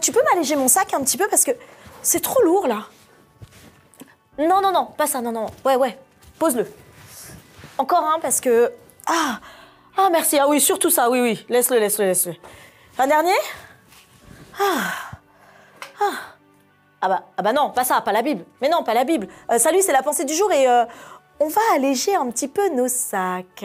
Tu peux m'alléger mon sac un petit peu parce que c'est trop lourd là. Non, non, non, pas ça, non, non. Ouais, ouais, pose-le. Encore un parce que... Ah, ah, merci. Ah oui, surtout ça, oui, oui. Laisse-le, laisse-le, laisse-le. Un dernier? Ah, ah. Ah bah non, pas ça, pas la Bible. Mais non, pas la Bible. Salut, c'est la pensée du jour et on va alléger un petit peu nos sacs.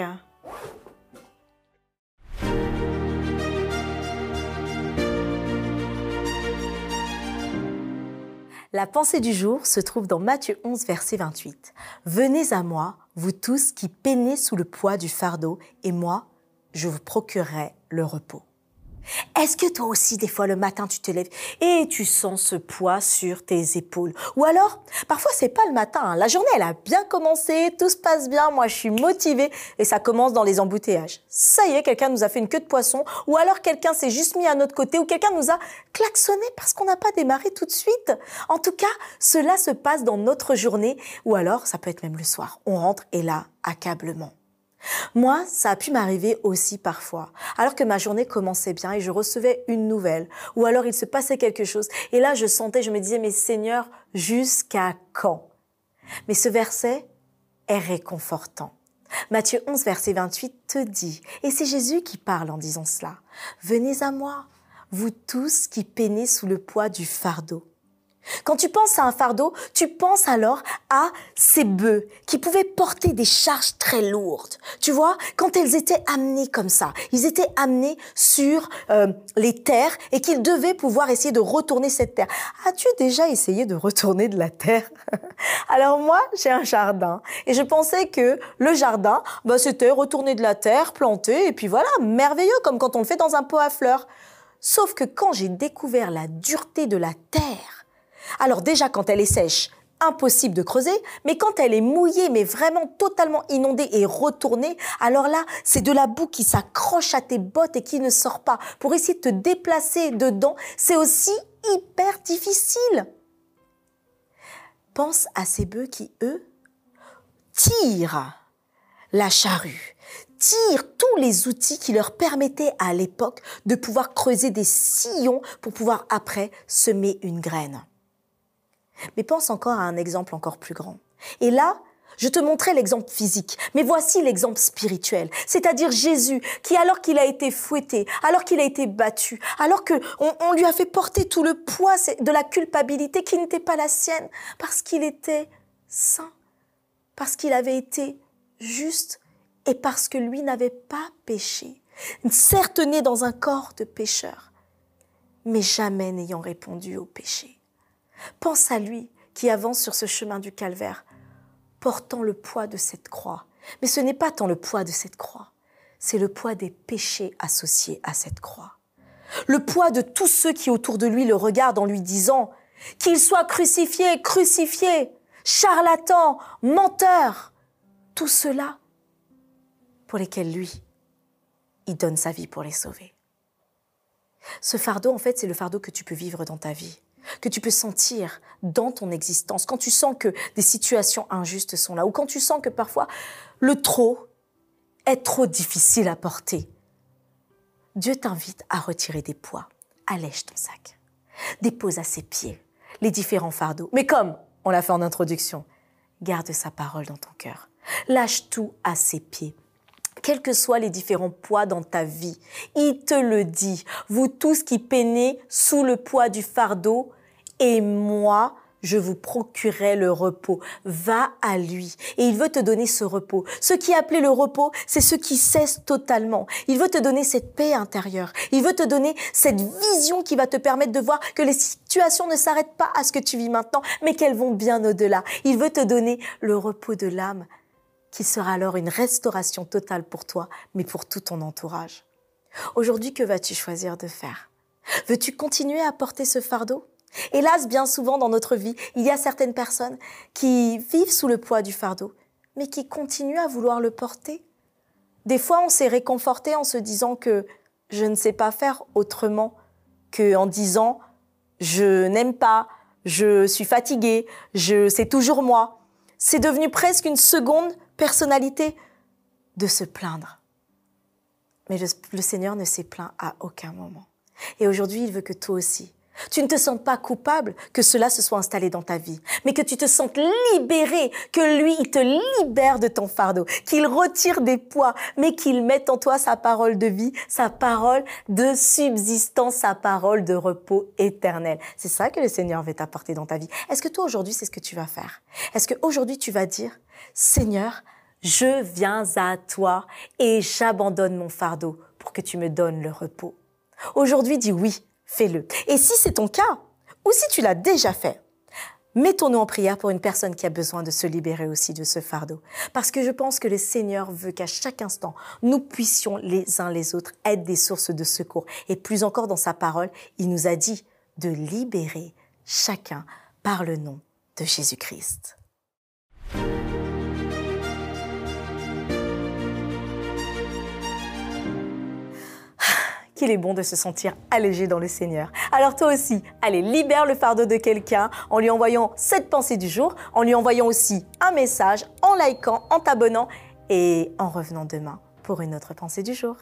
La pensée du jour se trouve dans Matthieu 11, verset 28. « Venez à moi, vous tous qui peinez sous le poids du fardeau, et moi, je vous procurerai le repos. » Est-ce que toi aussi, des fois, le matin, tu te lèves et tu sens ce poids sur tes épaules? Ou alors, parfois, c'est pas le matin, hein. La journée, elle a bien commencé, tout se passe bien, moi, je suis motivée et ça commence dans les embouteillages. Ça y est, quelqu'un nous a fait une queue de poisson ou alors quelqu'un s'est juste mis à notre côté ou quelqu'un nous a klaxonné parce qu'on n'a pas démarré tout de suite. En tout cas, cela se passe dans notre journée ou alors, ça peut être même le soir. On rentre et là, accablement. Moi, ça a pu m'arriver aussi parfois, alors que ma journée commençait bien et je recevais une nouvelle, ou alors il se passait quelque chose, et là je sentais, je me disais, mais Seigneur, jusqu'à quand? Mais ce verset est réconfortant. Matthieu 11, verset 28 te dit, et c'est Jésus qui parle en disant cela, « Venez à moi, vous tous qui peinez sous le poids du fardeau. » Quand tu penses à un fardeau, tu penses alors à ces bœufs qui pouvaient porter des charges très lourdes. Tu vois, quand ils étaient amenés comme ça, ils étaient amenés sur les terres et qu'ils devaient pouvoir essayer de retourner cette terre. As-tu déjà essayé de retourner de la terre? Alors moi, j'ai un jardin et je pensais que le jardin, bah, c'était retourner de la terre, planter et puis voilà, merveilleux comme quand on le fait dans un pot à fleurs. Sauf que quand j'ai découvert la dureté de la terre, alors déjà, quand elle est sèche, impossible de creuser, mais quand elle est mouillée, mais vraiment totalement inondée et retournée, alors là, c'est de la boue qui s'accroche à tes bottes et qui ne sort pas. Pour essayer de te déplacer dedans, c'est aussi hyper difficile. Pense à ces bœufs qui, eux, tirent la charrue, tirent tous les outils qui leur permettaient à l'époque de pouvoir creuser des sillons pour pouvoir après semer une graine. Mais pense encore à un exemple encore plus grand. Et là, je te montrais l'exemple physique, mais voici l'exemple spirituel, c'est-à-dire Jésus qui, alors qu'il a été fouetté, alors qu'il a été battu, alors qu'on lui a fait porter tout le poids de la culpabilité qui n'était pas la sienne, parce qu'il était saint, parce qu'il avait été juste et parce que lui n'avait pas péché, certes né dans un corps de pécheur, mais jamais n'ayant répondu au péché. Pense à lui qui avance sur ce chemin du calvaire, portant le poids de cette croix. Mais ce n'est pas tant le poids de cette croix, c'est le poids des péchés associés à cette croix. Le poids de tous ceux qui autour de lui le regardent en lui disant « Qu'il soit crucifié, crucifié, charlatan, menteur !» Tous ceux-là pour lesquels lui, il donne sa vie pour les sauver. Ce fardeau, en fait, c'est le fardeau que tu peux vivre dans ta vie, que tu peux sentir dans ton existence, quand tu sens que des situations injustes sont là, ou quand tu sens que parfois le trop est trop difficile à porter. Dieu t'invite à retirer des poids, allège ton sac, dépose à ses pieds les différents fardeaux. Mais comme on l'a fait en introduction, garde sa parole dans ton cœur, lâche tout à ses pieds. Quels que soient les différents poids dans ta vie, il te le dit. Vous tous qui peinez sous le poids du fardeau, et moi, je vous procurerai le repos. Va à lui. Et il veut te donner ce repos. Ce qui est appelé le repos, c'est ce qui cesse totalement. Il veut te donner cette paix intérieure. Il veut te donner cette vision qui va te permettre de voir que les situations ne s'arrêtent pas à ce que tu vis maintenant, mais qu'elles vont bien au-delà. Il veut te donner le repos de l'âme, qui sera alors une restauration totale pour toi, mais pour tout ton entourage. Aujourd'hui, que vas-tu choisir de faire? Veux-tu continuer à porter ce fardeau? Hélas, bien souvent dans notre vie, il y a certaines personnes qui vivent sous le poids du fardeau, mais qui continuent à vouloir le porter. Des fois, on s'est réconforté en se disant que je ne sais pas faire autrement, qu'en disant je n'aime pas, je suis fatiguée, c'est toujours moi. C'est devenu presque une seconde personnalité de se plaindre. Mais le Seigneur ne s'est plaint à aucun moment. Et aujourd'hui, il veut que toi aussi, Tu ne te sens pas coupable que cela se soit installé dans ta vie, mais que tu te sentes libéré, que lui, il te libère de ton fardeau, qu'il retire des poids, mais qu'il mette en toi sa parole de vie, sa parole de subsistance, sa parole de repos éternel. C'est ça que le Seigneur veut t'apporter dans ta vie. Est-ce que toi, aujourd'hui, c'est ce que tu vas faire? Est-ce qu'aujourd'hui, tu vas dire, Seigneur, je viens à toi et j'abandonne mon fardeau pour que tu me donnes le repos. Aujourd'hui, dis oui, fais-le. Et si c'est ton cas, ou si tu l'as déjà fait, mettons-nous en prière pour une personne qui a besoin de se libérer aussi de ce fardeau. Parce que je pense que le Seigneur veut qu'à chaque instant, nous puissions les uns les autres être des sources de secours. Et plus encore dans sa parole, il nous a dit de libérer chacun par le nom de Jésus-Christ. Il est bon de se sentir allégé dans le Seigneur. Alors toi aussi, allez, libère le fardeau de quelqu'un en lui envoyant cette pensée du jour, en lui envoyant aussi un message, en likant, en t'abonnant et en revenant demain pour une autre pensée du jour.